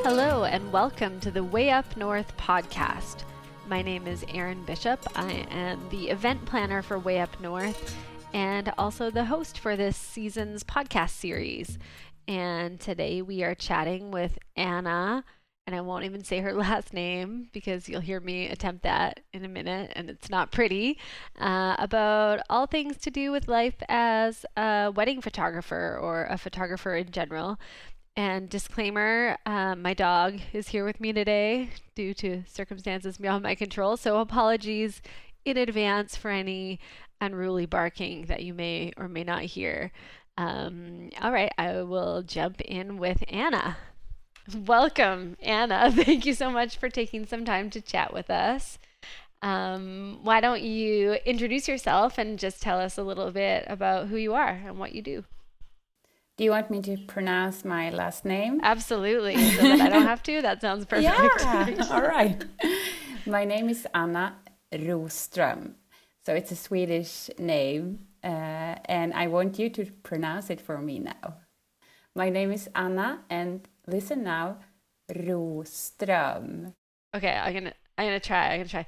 Hello and welcome to the Way Up North podcast. My name is Erin Bishop. I am the event planner for Way Up North and also the host for this season's podcast series. And today we are chatting with Anna, and I won't even say her last name because you'll hear me attempt that in a minute and it's not pretty, about all things to do with life as a wedding photographer or a photographer in general. And disclaimer, my dog is here with me today due to circumstances beyond my control, so apologies in advance for any unruly barking that you may or may not hear. All right, I will jump in with Anna. Welcome, Anna. Thank you so much for taking some time to chat with us. Why don't you introduce yourself and just tell us a little bit about who you are and what you do? Do you want me to pronounce my last name? Absolutely, so that I don't have to. That sounds perfect. Yeah, all right. My name is Anna Roström. So it's a Swedish name, and I want you to pronounce it for me now. My name is Anna, and listen now, Roström. Okay, I'm gonna try.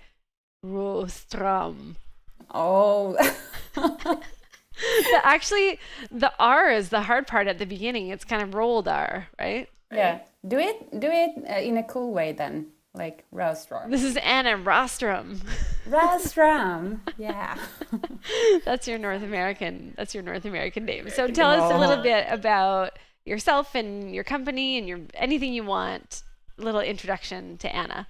Roström. Oh. Actually, the R is the hard part at the beginning. It's kind of rolled R, right? Yeah. Do it in a cool way then, like Rostrum. This is Anna Rostrum. Rostrum. Yeah. That's your North American name. So tell us a little bit about yourself and your company and your anything you want. Little introduction to Anna.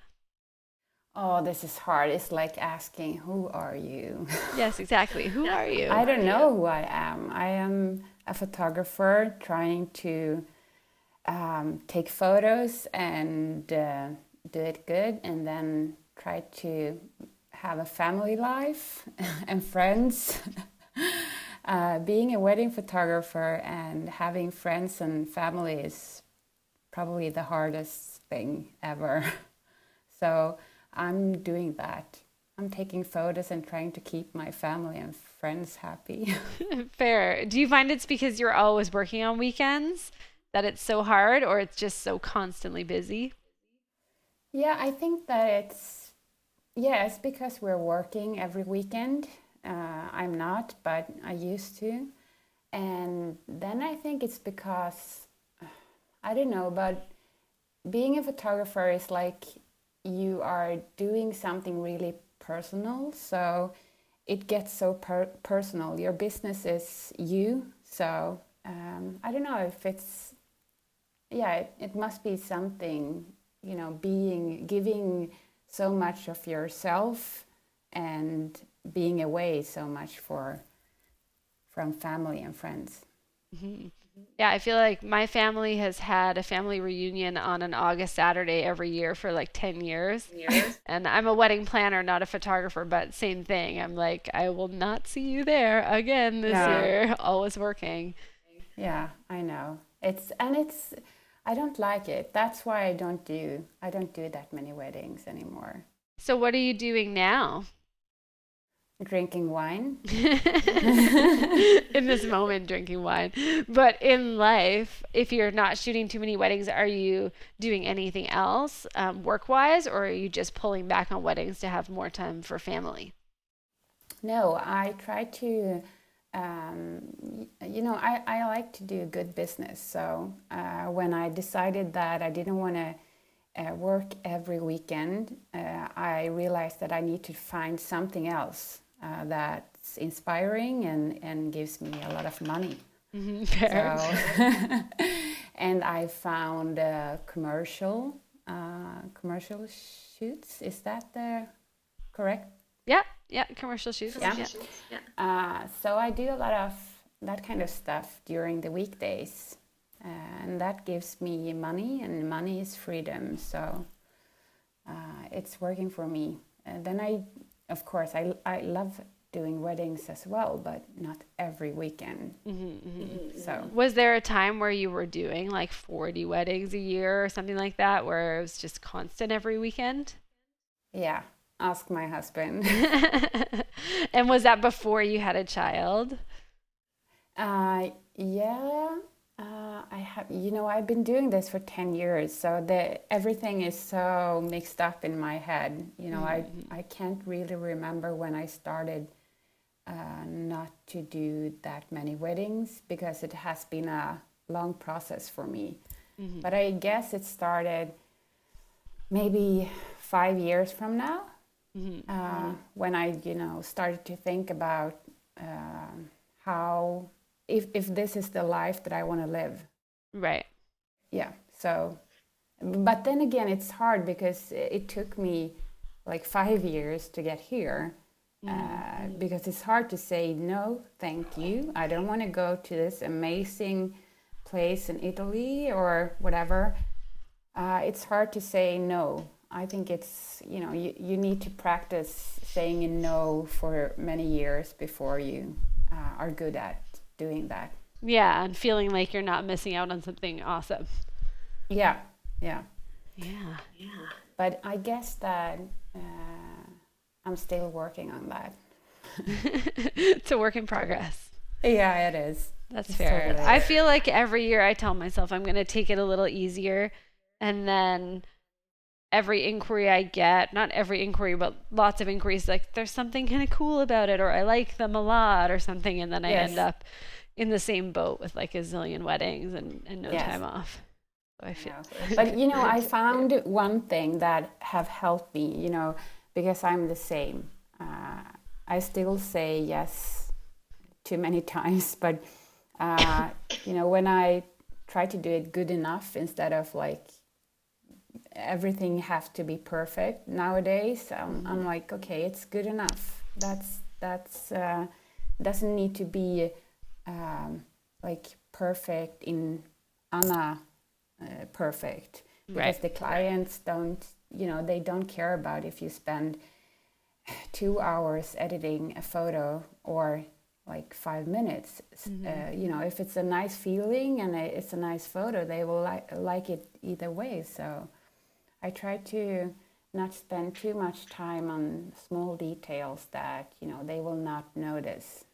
Oh, this is hard. It's like asking, who are you? Yes, exactly. Who are you? I don't know who I am. I am a photographer trying to take photos and do it good, and then try to have a family life and friends. Being a wedding photographer and having friends and family is probably the hardest thing ever. So I'm doing that. I'm taking photos and trying to keep my family and friends happy. Fair. Do you find it's because you're always working on weekends that it's so hard, or it's just so constantly busy? Yeah, I think that it's because we're working every weekend. I'm not, but I used to. And then I think it's because, I don't know, but being a photographer is like, you are doing something really personal, so it gets so personal. Your business is you, so I don't know if it's, yeah, it must be something, you know, giving so much of yourself and being away so much from family and friends. Mm-hmm. Yeah, I feel like my family has had a family reunion on an August Saturday every year for like 10 years. And I'm a wedding planner, not a photographer, but same thing. I'm like, I will not see you there again this year. Always working. Yeah, I know. It's I don't like it. That's why I don't do that many weddings anymore. So what are you doing now? Drinking wine. In this moment, drinking wine. But in life, if you're not shooting too many weddings, are you doing anything else work-wise, or are you just pulling back on weddings to have more time for family? No, I try to, I like to do good business. So when I decided that I didn't want to work every weekend, I realized that I need to find something else that's inspiring and gives me a lot of money. Mm-hmm, fair. So, And I found commercial shoots. Is that the correct? Yeah, commercial shoots. Yeah. So I do a lot of that kind of stuff during the weekdays, and that gives me money, and money is freedom. So it's working for me. And then I, of course, I love doing weddings as well, but not every weekend. So was there a time where you were doing like 40 weddings a year or something like that, where it was just constant every weekend? Yeah, ask my husband. And was that before you had a child? I have, you know, I've been doing this for 10 years, so everything is so mixed up in my head. You know, I can't really remember when I started not to do that many weddings, because it has been a long process for me. But I guess it started maybe 5 years from now, when I, you know, started to think about how, if this is the life that I want to live. Right. Yeah. So, but then again, it's hard because it took me like 5 years to get here. Because it's hard to say, no, thank you. I don't want to go to this amazing place in Italy or whatever. It's hard to say no. I think it's, you know, you need to practice saying a no for many years before you are good at doing that. Yeah, and feeling like you're not missing out on something awesome. Yeah. But I guess that I'm still working on that. It's a work in progress. Yeah, it is. That's fair. So I feel like every year I tell myself I'm going to take it a little easier, and then every inquiry I get, not every inquiry, but lots of inquiries, like there's something kind of cool about it, or I like them a lot or something. And then I end up in the same boat with like a zillion weddings and no time off. So I feel. No. But you know, I found one thing that have helped me, you know, because I'm the same. I still say yes too many times, but you know, when I try to do it good enough instead of like, everything has to be perfect nowadays. I'm like, okay, it's good enough. That's doesn't need to be like perfect in Anna perfect, because the clients don't, you know, they don't care about if you spend 2 hours editing a photo or like 5 minutes. You know, if it's a nice feeling and it's a nice photo, they will like it either way. So I try to not spend too much time on small details that, you know, they will not notice.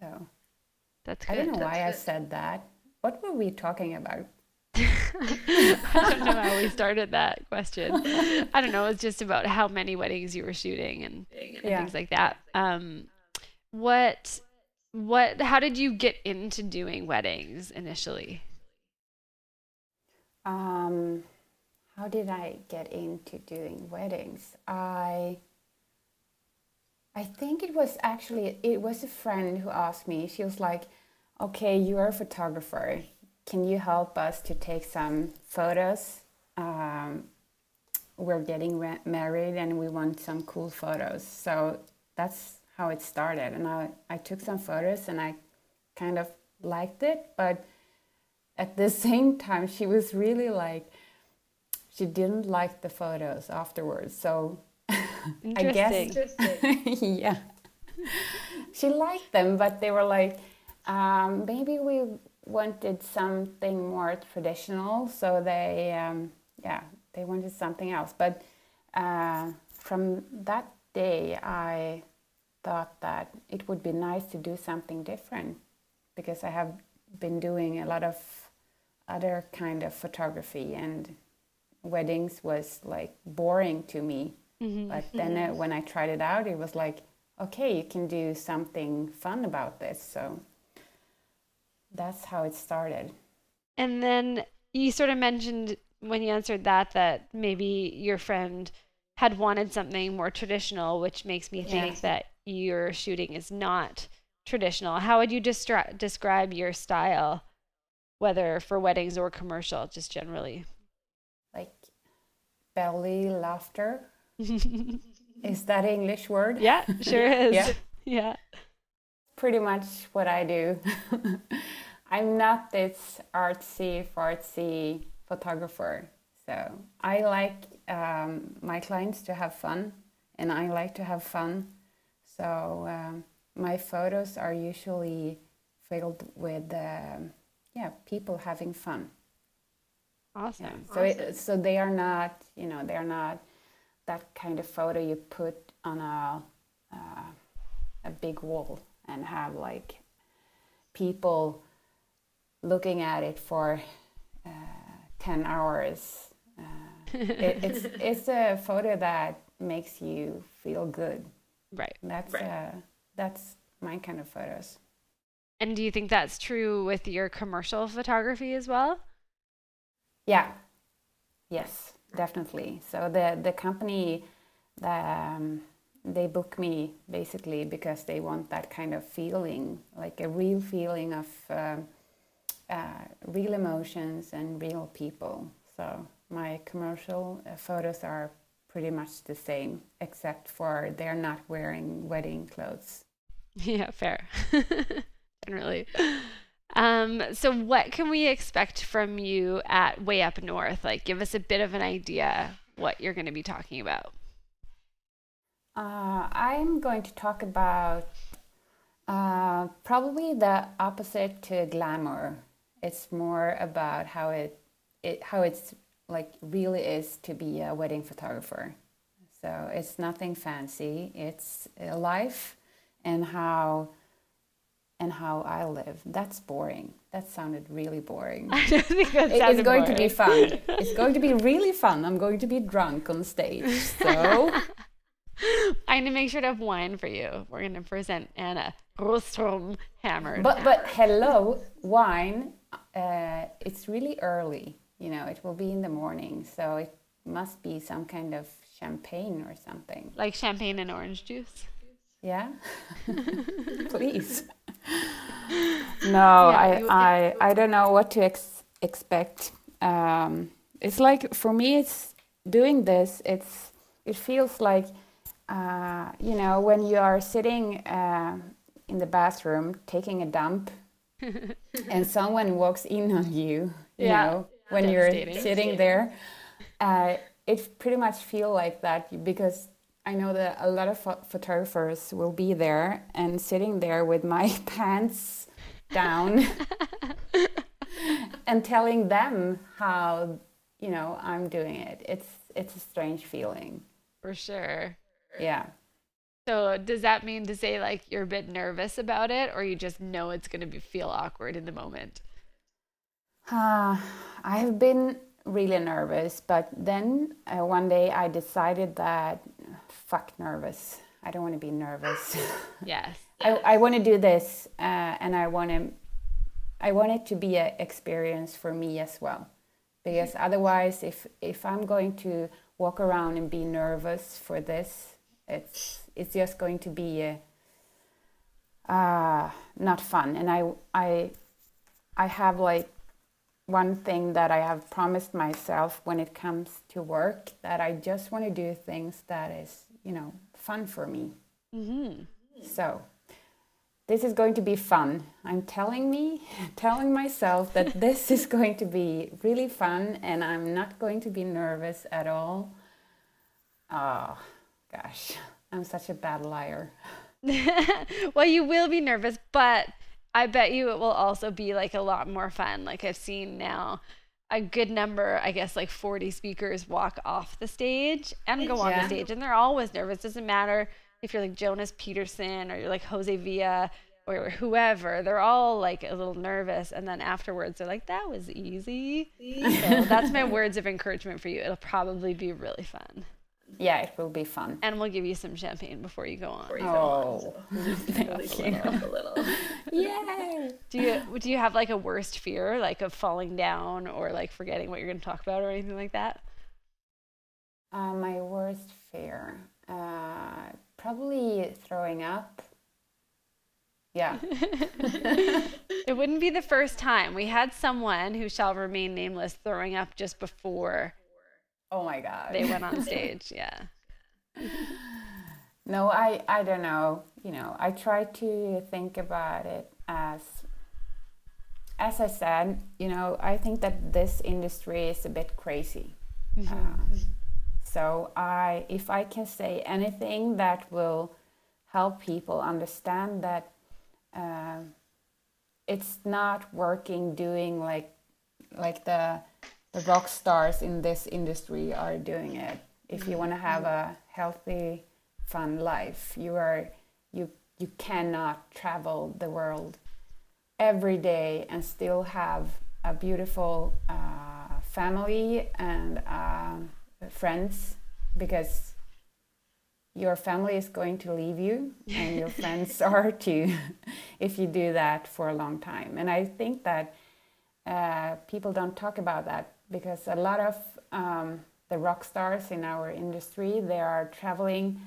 So that's good. I don't know why I said that. What were we talking about? I don't know how we started that question. I don't know. It's just about how many weddings you were shooting and things like that. How did you get into doing weddings initially? How did I get into doing weddings? I think it was a friend who asked me. She was like, okay, you are a photographer. Can you help us to take some photos? We're getting married and we want some cool photos. So that's how it started. And I took some photos and I kind of liked it, but at the same time, she was really like, she didn't like the photos afterwards. So I guess, she liked them, but they were like, maybe we wanted something more traditional. So they wanted something else. But from that day, I thought that it would be nice to do something different, because I have been doing a lot of other kind of photography, and weddings was like boring to me. But then when I tried it out, it was like, okay, you can do something fun about this. So that's how it started. And then you sort of mentioned when you answered that maybe your friend had wanted something more traditional, which makes me think that your shooting is not traditional. How would you describe your style? whether for weddings or commercial, just generally. Like belly laughter. Is that an English word? Yeah, sure is. Yeah. Pretty much what I do. I'm not this artsy photographer. So I like my clients to have fun, and I like to have fun. So my photos are usually filled with people having fun. Awesome. Yeah. So awesome. So they are not, they are not that kind of photo you put on a big wall and have like people looking at it for 10 hours. It's a photo that makes you feel good. Right. That's my kind of photos. And do you think that's true with your commercial photography as well? Yeah. Yes, definitely. So the company, they book me basically because they want that kind of feeling, like a real feeling of real emotions and real people. So my commercial photos are pretty much the same, except for they're not wearing wedding clothes. Yeah, fair. Generally. So what can we expect from you at Way Up North? Like, give us a bit of an idea what you're going to be talking about. I'm going to talk about probably the opposite to glamour. It's more about how it's like really is to be a wedding photographer. So it's nothing fancy. It's life and how I live. That's boring. That sounded really boring. I don't think that sounded boring. It's going to be fun. It's going to be really fun. I'm going to be drunk on stage. So I'm going to make sure to have wine for you. We're going to present Anna Roström hammered. But hello, wine. It's really early. It will be in the morning, so it must be some kind of champagne or something. Like champagne and orange juice? Yeah. Please. No, yeah, I don't know what to expect. It's like, for me, it's doing this. It feels like, when you are sitting in the bathroom taking a dump and someone walks in on you, you know. When you're sitting there, it pretty much feel like that, because I know that a lot of photographers will be there and sitting there with my pants down and telling them how, I'm doing it. It's a strange feeling. For sure. Yeah. So does that mean to say like you're a bit nervous about it, or you just know it's going to feel awkward in the moment? I have been really nervous, but then one day I decided that, fuck nervous. I don't want to be nervous. Yes. I want to do this, and I want it to be an experience for me as well. Because otherwise, if I'm going to walk around and be nervous for this, it's just going to be not fun. And I have like one thing that I have promised myself when it comes to work, that I just want to do things that is, fun for me. Mm-hmm. So this is going to be fun. I'm telling myself that this is going to be really fun, and I'm not going to be nervous at all. Oh, gosh, I'm such a bad liar. Well, you will be nervous, but I bet you it will also be like a lot more fun. Like, I've seen now a good number, I guess like 40 speakers walk off the stage and go on the stage, and they're always nervous. Doesn't matter if you're like Jonas Peterson or you're like Jose Villa or whoever, they're all like a little nervous, and then afterwards they're like, that was easy. So that's my words of encouragement for you. It'll probably be really fun. Yeah, it will be fun. And we'll give you some champagne before you go on. Thank you. A little. Yay! Do you have like a worst fear, like of falling down or like forgetting what you're going to talk about or anything like that? My worst fear? Probably throwing up. Yeah. It wouldn't be the first time. We had someone who shall remain nameless throwing up just before. Oh my God. They went on stage. Yeah. No, I don't know. You know, I try to think about it as I said, you know, I think that this industry is a bit crazy. Mm-hmm. So if I can say anything that will help people understand that it's not working doing like the rock stars in this industry are doing it. If you want to have a healthy, fun life, you cannot travel the world every day and still have a beautiful family and friends, because your family is going to leave you and your friends are too, if you do that for a long time. And I think that people don't talk about that, because a lot of the rock stars in our industry, they are traveling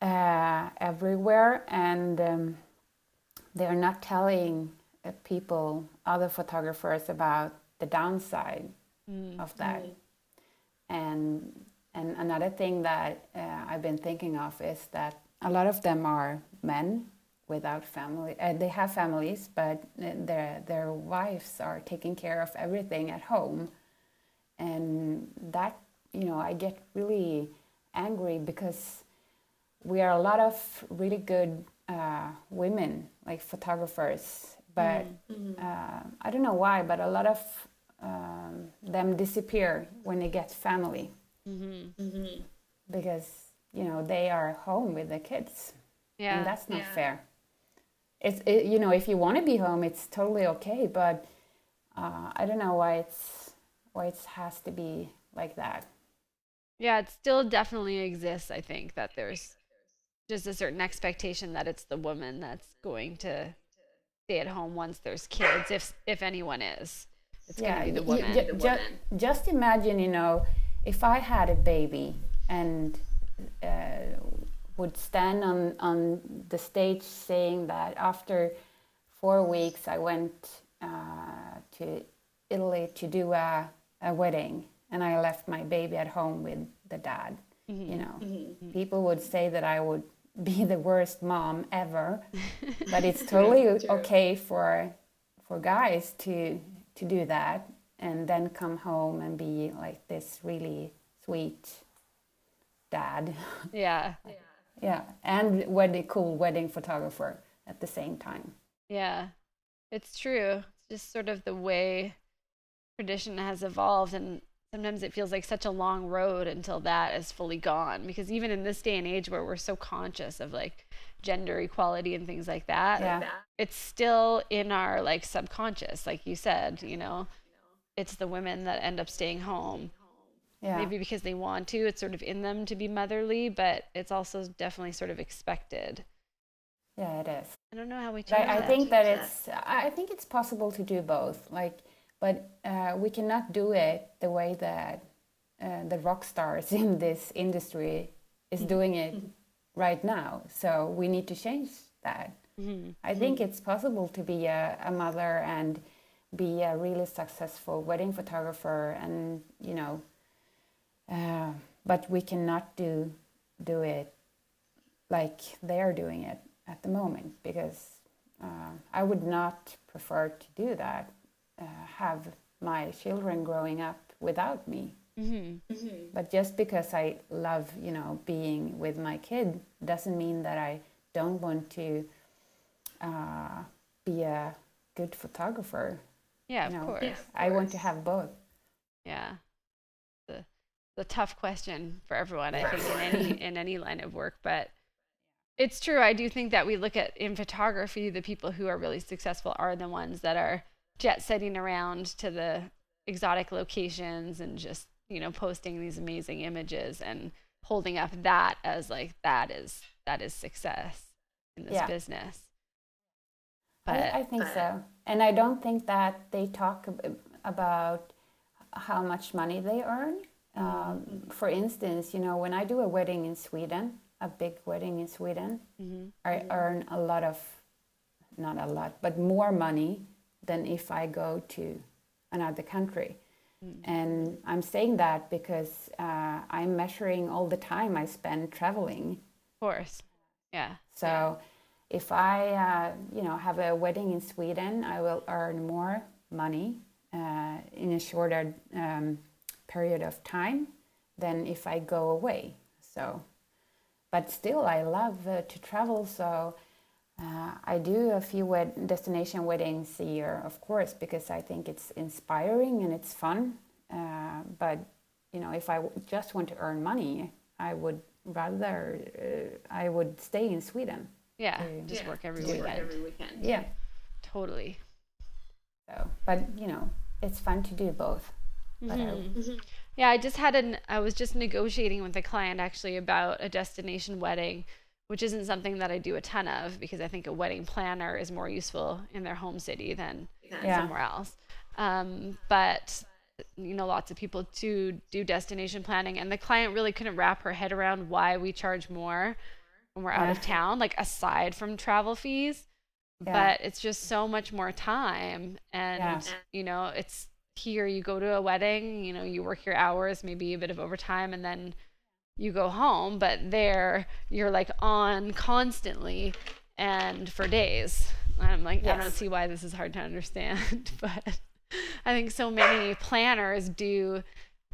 everywhere, and they're not telling people, other photographers, about the downside of that. And another thing that I've been thinking of is that a lot of them are men without family. They have families, but their wives are taking care of everything at home, and that, you know, I get really angry, because we are a lot of really good women, like photographers, but I don't know why, but a lot of them disappear when they get family, because, you know, they are home with the kids, and that's not fair. It's you know, if you want to be home, it's totally okay, but I don't know why it has to be like that. Yeah, it still definitely exists. I think that there's just a certain expectation that it's the woman that's going to stay at home once there's kids, if anyone is. It's going to be the woman. Just imagine, you know, if I had a baby and would stand on the stage saying that after 4 weeks I went to Italy to do a wedding, and I left my baby at home with the dad. You know, people would say that I would be the worst mom ever, but it's totally okay for guys to do that, and then come home and be like this really sweet dad. Yeah, and cool wedding photographer at the same time. Yeah, it's true. It's just sort of the way tradition has evolved, and sometimes it feels like such a long road until that is fully gone, because even in this day and age where we're so conscious of like gender equality and things like that, it's still in our like subconscious, like you said, you know, it's the women that end up staying home. Yeah. Maybe because they want to, it's sort of in them to be motherly, but it's also definitely sort of expected. Yeah, it is. I don't know how we change that. I think that it's possible to do both. Like, but we cannot do it the way that the rock stars in this industry is doing it right now. So we need to change that. I think it's possible to be a mother and be a really successful wedding photographer, and, you know, but we cannot do it like they are doing it at the moment, because I would not prefer to do that. Have my children growing up without me, but just because I love, you know, being with my kid doesn't mean that I don't want to be a good photographer. Yeah, you know, of course. I want to have both. Yeah, the tough question for everyone, I think, in any line of work, but. It's true. I do think that we look at, in photography, the people who are really successful are the ones that are jet setting around to the exotic locations and just, you know, posting these amazing images and holding up that as like that is success in this business. But I think so, and I don't think that they talk about how much money they earn. For instance, you know, when I do a wedding in Sweden, a big wedding in Sweden, I earn a lot of not a lot, but more money than if I go to another country. Mm. And I'm saying that because I'm measuring all the time I spend traveling. Of course, yeah. So if I, you know, have a wedding in Sweden, I will earn more money in a shorter period of time than if I go away. So, but still, I love to travel. So I do a few destination weddings a year, of course, because I think it's inspiring and it's fun. But, you know, if I just want to earn money, I would rather, I would stay in Sweden. Yeah, just work every weekend. Work every weekend. Yeah. Totally. So, but, you know, it's fun to do both. Mm-hmm. But yeah, I just had I was just negotiating with a client actually about a destination wedding, which isn't something that I do a ton of because I think a wedding planner is more useful in their home city than somewhere else. But, you know, lots of people do destination planning, and the client really couldn't wrap her head around why we charge more when we're out of town, like aside from travel fees. But it's just so much more time. And, you know, it's here you go to a wedding, you know, you work your hours, maybe a bit of overtime, and then you go home. But there you're like on constantly and for days. And I'm like, I don't see why this is hard to understand. But I think so many planners do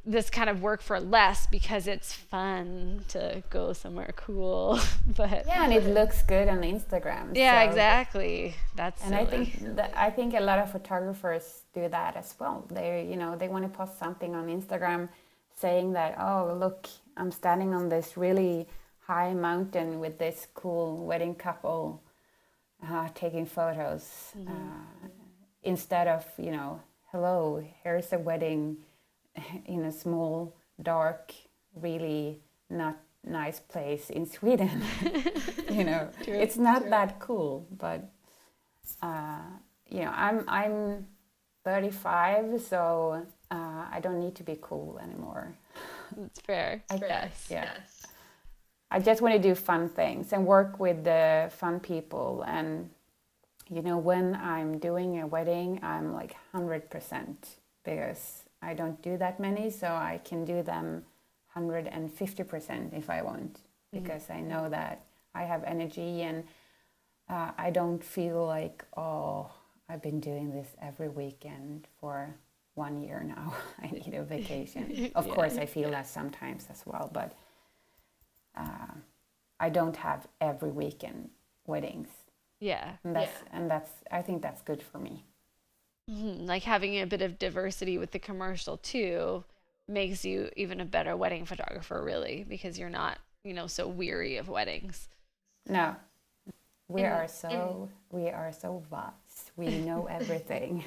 this kind of work for less because it's fun to go somewhere cool. But yeah, and it looks good on Instagram. Yeah, so. Exactly. That's and silly. I think a lot of photographers do that as well. They, you know, they want to post something on Instagram saying that, oh, look, I'm standing on this really high mountain with this cool wedding couple taking photos instead of, you know, hello, here's a wedding in a small, dark, really not nice place in Sweden. You know, true, it's not that cool. But you know, I'm 35, so I don't need to be cool anymore. That's fair. I guess. Yes. I just want to do fun things and work with the fun people. And you know, when I'm doing a wedding, I'm like 100% because I don't do that many, so I can do them 150% if I want, because I know that I have energy and I don't feel like, oh, I've been doing this every weekend for 1 year now. I need a vacation. Of course, I feel that sometimes as well, but I don't have every weekend weddings. Yeah. And that's I think that's good for me. Mm-hmm. Like having a bit of diversity with the commercial too makes you even a better wedding photographer, really, because you're not, you know, so weary of weddings. No, we are so vast. We know everything.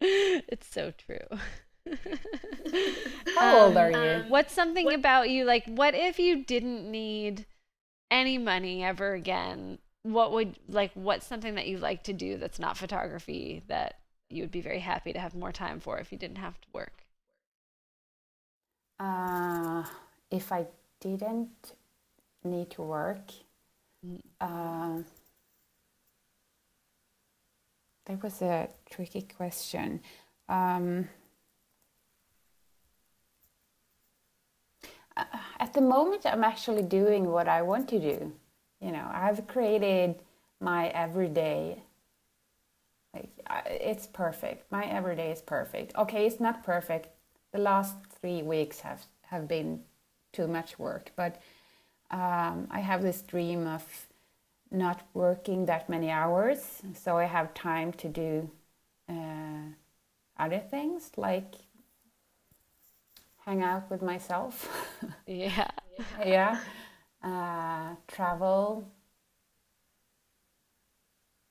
It's so true. How old are you? What's something about you? Like, what if you didn't need any money ever again? What's something that you like to do that's not photography that you would be very happy to have more time for if you didn't have to work? If I didn't need to work, that was a tricky question. At the moment, I'm actually doing what I want to do. You know, I've created my everyday, like, it's perfect. My everyday is perfect. Okay, it's not perfect. The last 3 weeks have been too much work, but I have this dream of not working that many hours, so I have time to do other things, like hang out with myself. Yeah. Yeah. Travel.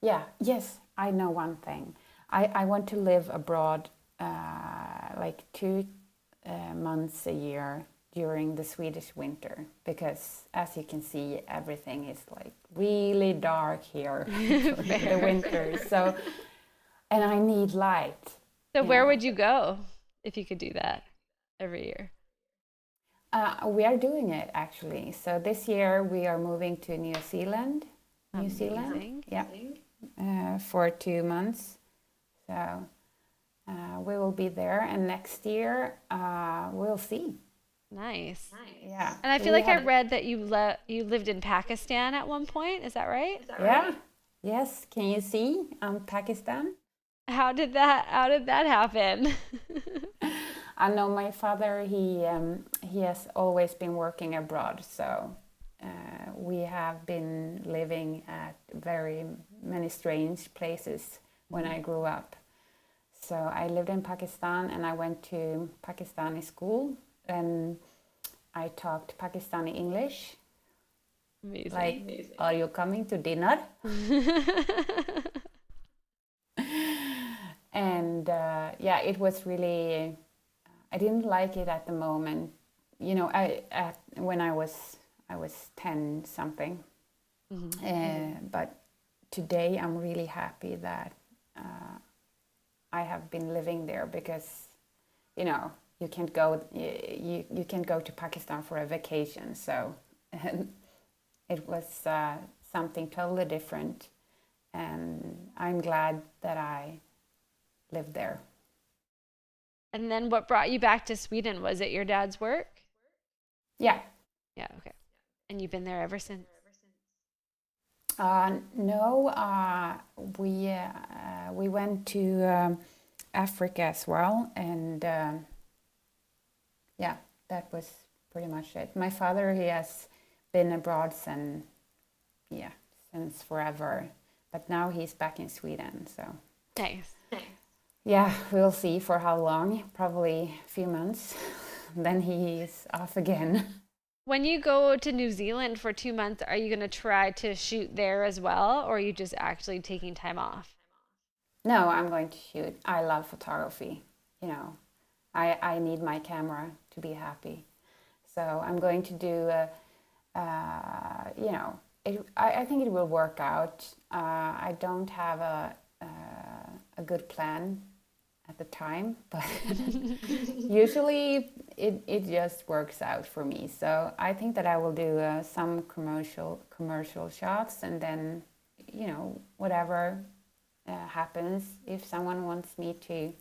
Yeah, yes, I know one thing. I want to live abroad like 2 months a year during the Swedish winter, because as you can see, everything is like really dark here in the winter. So, and I need light. So where would you go if you could do that every year? We are doing it actually. So this year we are moving to New Zealand. Amazing. Yeah. for 2 months. So we will be there, and next year we'll see. Nice. Yeah. And I feel like I read that you lived in Pakistan at one point. Is that right? Yeah. Yes. Can you see? I'm Pakistan. How did that happen? I know my father. He has always been working abroad, so we have been living at very many strange places when I grew up. So I lived in Pakistan, and I went to Pakistani school, and I talked Pakistani English. Amazing. Like, amazing. Are you coming to dinner? And it was really, I didn't like it at the moment. You know, when I was 10 something. Mm-hmm. But today I'm really happy that I have been living there, because, you know, you can't go to Pakistan for a vacation. So it was something totally different, and I'm glad that I lived there. And then what brought you back to Sweden? Was it your dad's work? Yeah, okay. And you've been there ever since? We went to Africa as well, and that was pretty much it. My father, he has been abroad since forever, but now he's back in Sweden, so. Nice. Yeah, we'll see for how long, probably a few months. Then he's off again. When you go to New Zealand for 2 months, are you going to try to shoot there as well, or are you just actually taking time off? No, I'm going to shoot. I love photography. You know, I need my camera to be happy. So I'm going to do, I think it will work out. I don't have a good plan at the time, but usually it just works out for me. So I think that I will do some commercial shots, and then, you know, whatever happens, if someone wants me to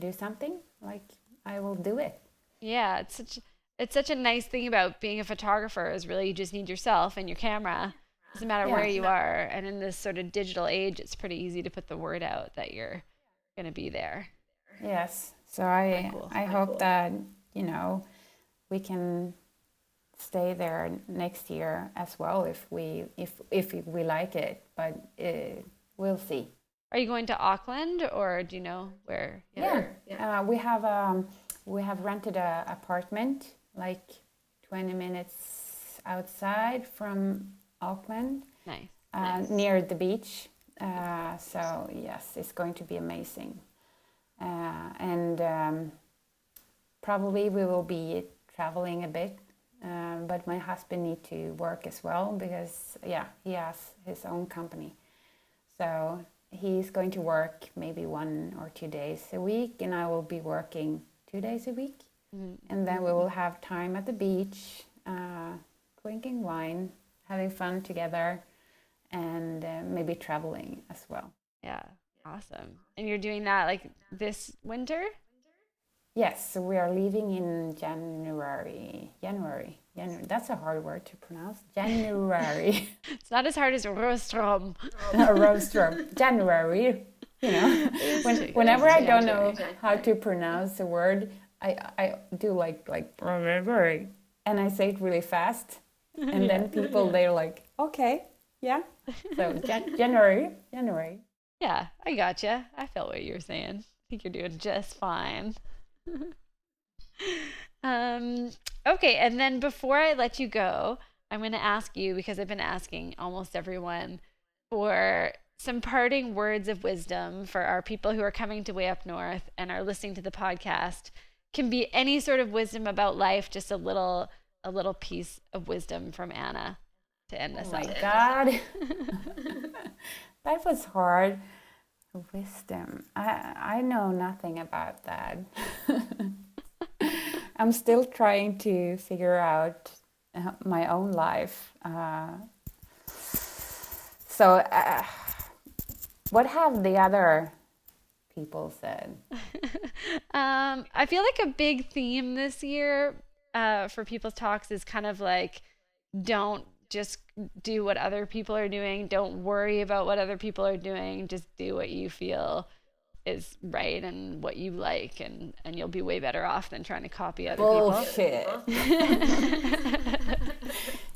do something, like, I will do it. Yeah, it's such a nice thing about being a photographer, is really you just need yourself and your camera. Doesn't matter where you are. And in this sort of digital age, it's pretty easy to put the word out that you're going to be there. Yes. So I hope that, you know, we can stay there next year as well if we like it. But we'll see. Are you going to Auckland, or do you know where? Yeah. We have rented an apartment like 20 minutes outside from Auckland. Nice. Near the beach. So yes, it's going to be amazing. And probably we will be traveling a bit, but my husband needs to work as well, because he has his own company. So he's going to work maybe 1 or 2 days a week, and I will be working 2 days a week. Mm-hmm. And then we will have time at the beach, drinking wine, having fun together, and maybe traveling as well. Yeah, awesome. And you're doing that like this winter? Yes, so we are leaving in January. January. That's a hard word to pronounce. January. It's not as hard as Roström. Roström. January. You know, whenever I don't know how to pronounce a word, I do like January, and I say it really fast. And then people, they're like, okay, yeah. So January. Yeah, I gotcha. I felt what you were saying. I think you're doing just fine. Okay, and then before I let you go, I'm going to ask you, because I've been asking almost everyone for some parting words of wisdom for our people who are coming to Way Up North and are listening to the podcast. Can be any sort of wisdom about life, just a little piece of wisdom from Anna to end us off. Oh my God. That was hard. Wisdom. I know nothing about that. I'm still trying to figure out my own life. So What have the other people said? I feel like a big theme this year for people's talks is kind of like, don't just do what other people are doing. Don't worry about what other people are doing. Just do what you feel is right and what you like, and you'll be way better off than trying to copy other people. Bullshit.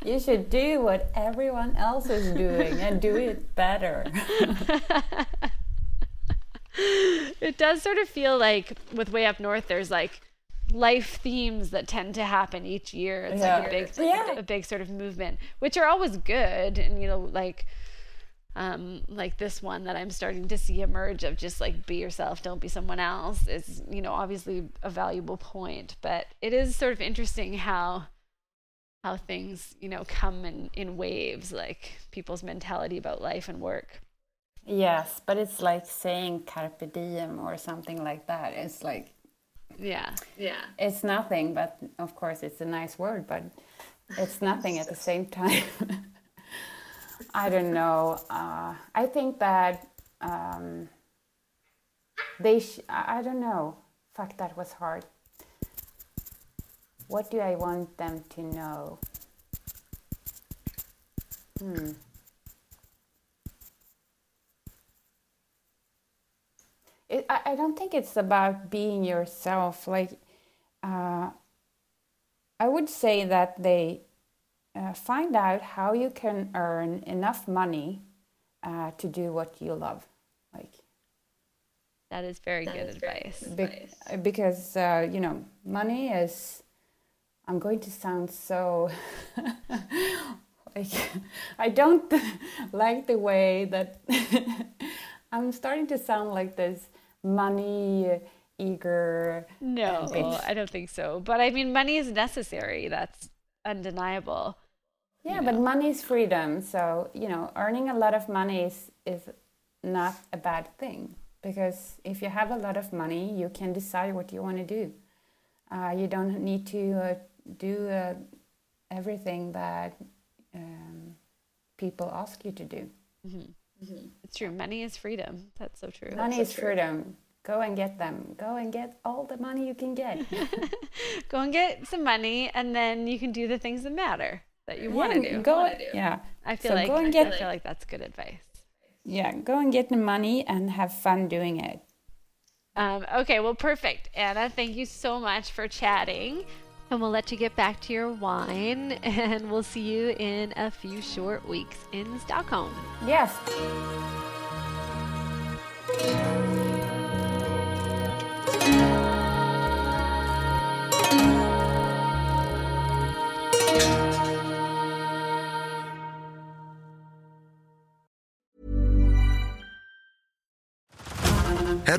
You should do what everyone else is doing and do it better. It does sort of feel like with Way Up North, there's like life themes that tend to happen each year. It's like a big sort of movement, which are always good. And, you know, like this one that I'm starting to see emerge of just like, be yourself, don't be someone else, is, you know, obviously a valuable point, but it is sort of interesting how things, you know, come in waves, like people's mentality about life and work. Yes, but it's like saying carpe diem or something like that. It's like, yeah, it's nothing, but of course it's a nice word, but it's nothing at the same time. I don't know. I think that I don't know. Fuck, that was hard. What do I want them to know? I don't think it's about being yourself. Like, I would say that they find out how you can earn enough money to do what you love. Like, that is very good advice. Because you know, money is. I'm going to sound so, like, I don't like the way that I'm starting to sound like this money eager. No, bitch. I don't think so. But I mean, money is necessary. That's undeniable. Yeah, but money is freedom. So, you know, earning a lot of money is not a bad thing. Because if you have a lot of money, you can decide what you want to do. You don't need to do everything that people ask you to do. Mm-hmm. Mm-hmm. It's true. Money is freedom. That's so true. Money is freedom. Go and get them. Go and get all the money you can get. Go and get some money, and then you can do the things that matter that you want to do. I feel like that's good advice. Yeah, go and get the money and have fun doing it. Okay, well, perfect. Anna, thank you so much for chatting. And we'll let you get back to your wine. And we'll see you in a few short weeks in Stockholm. Yes. Head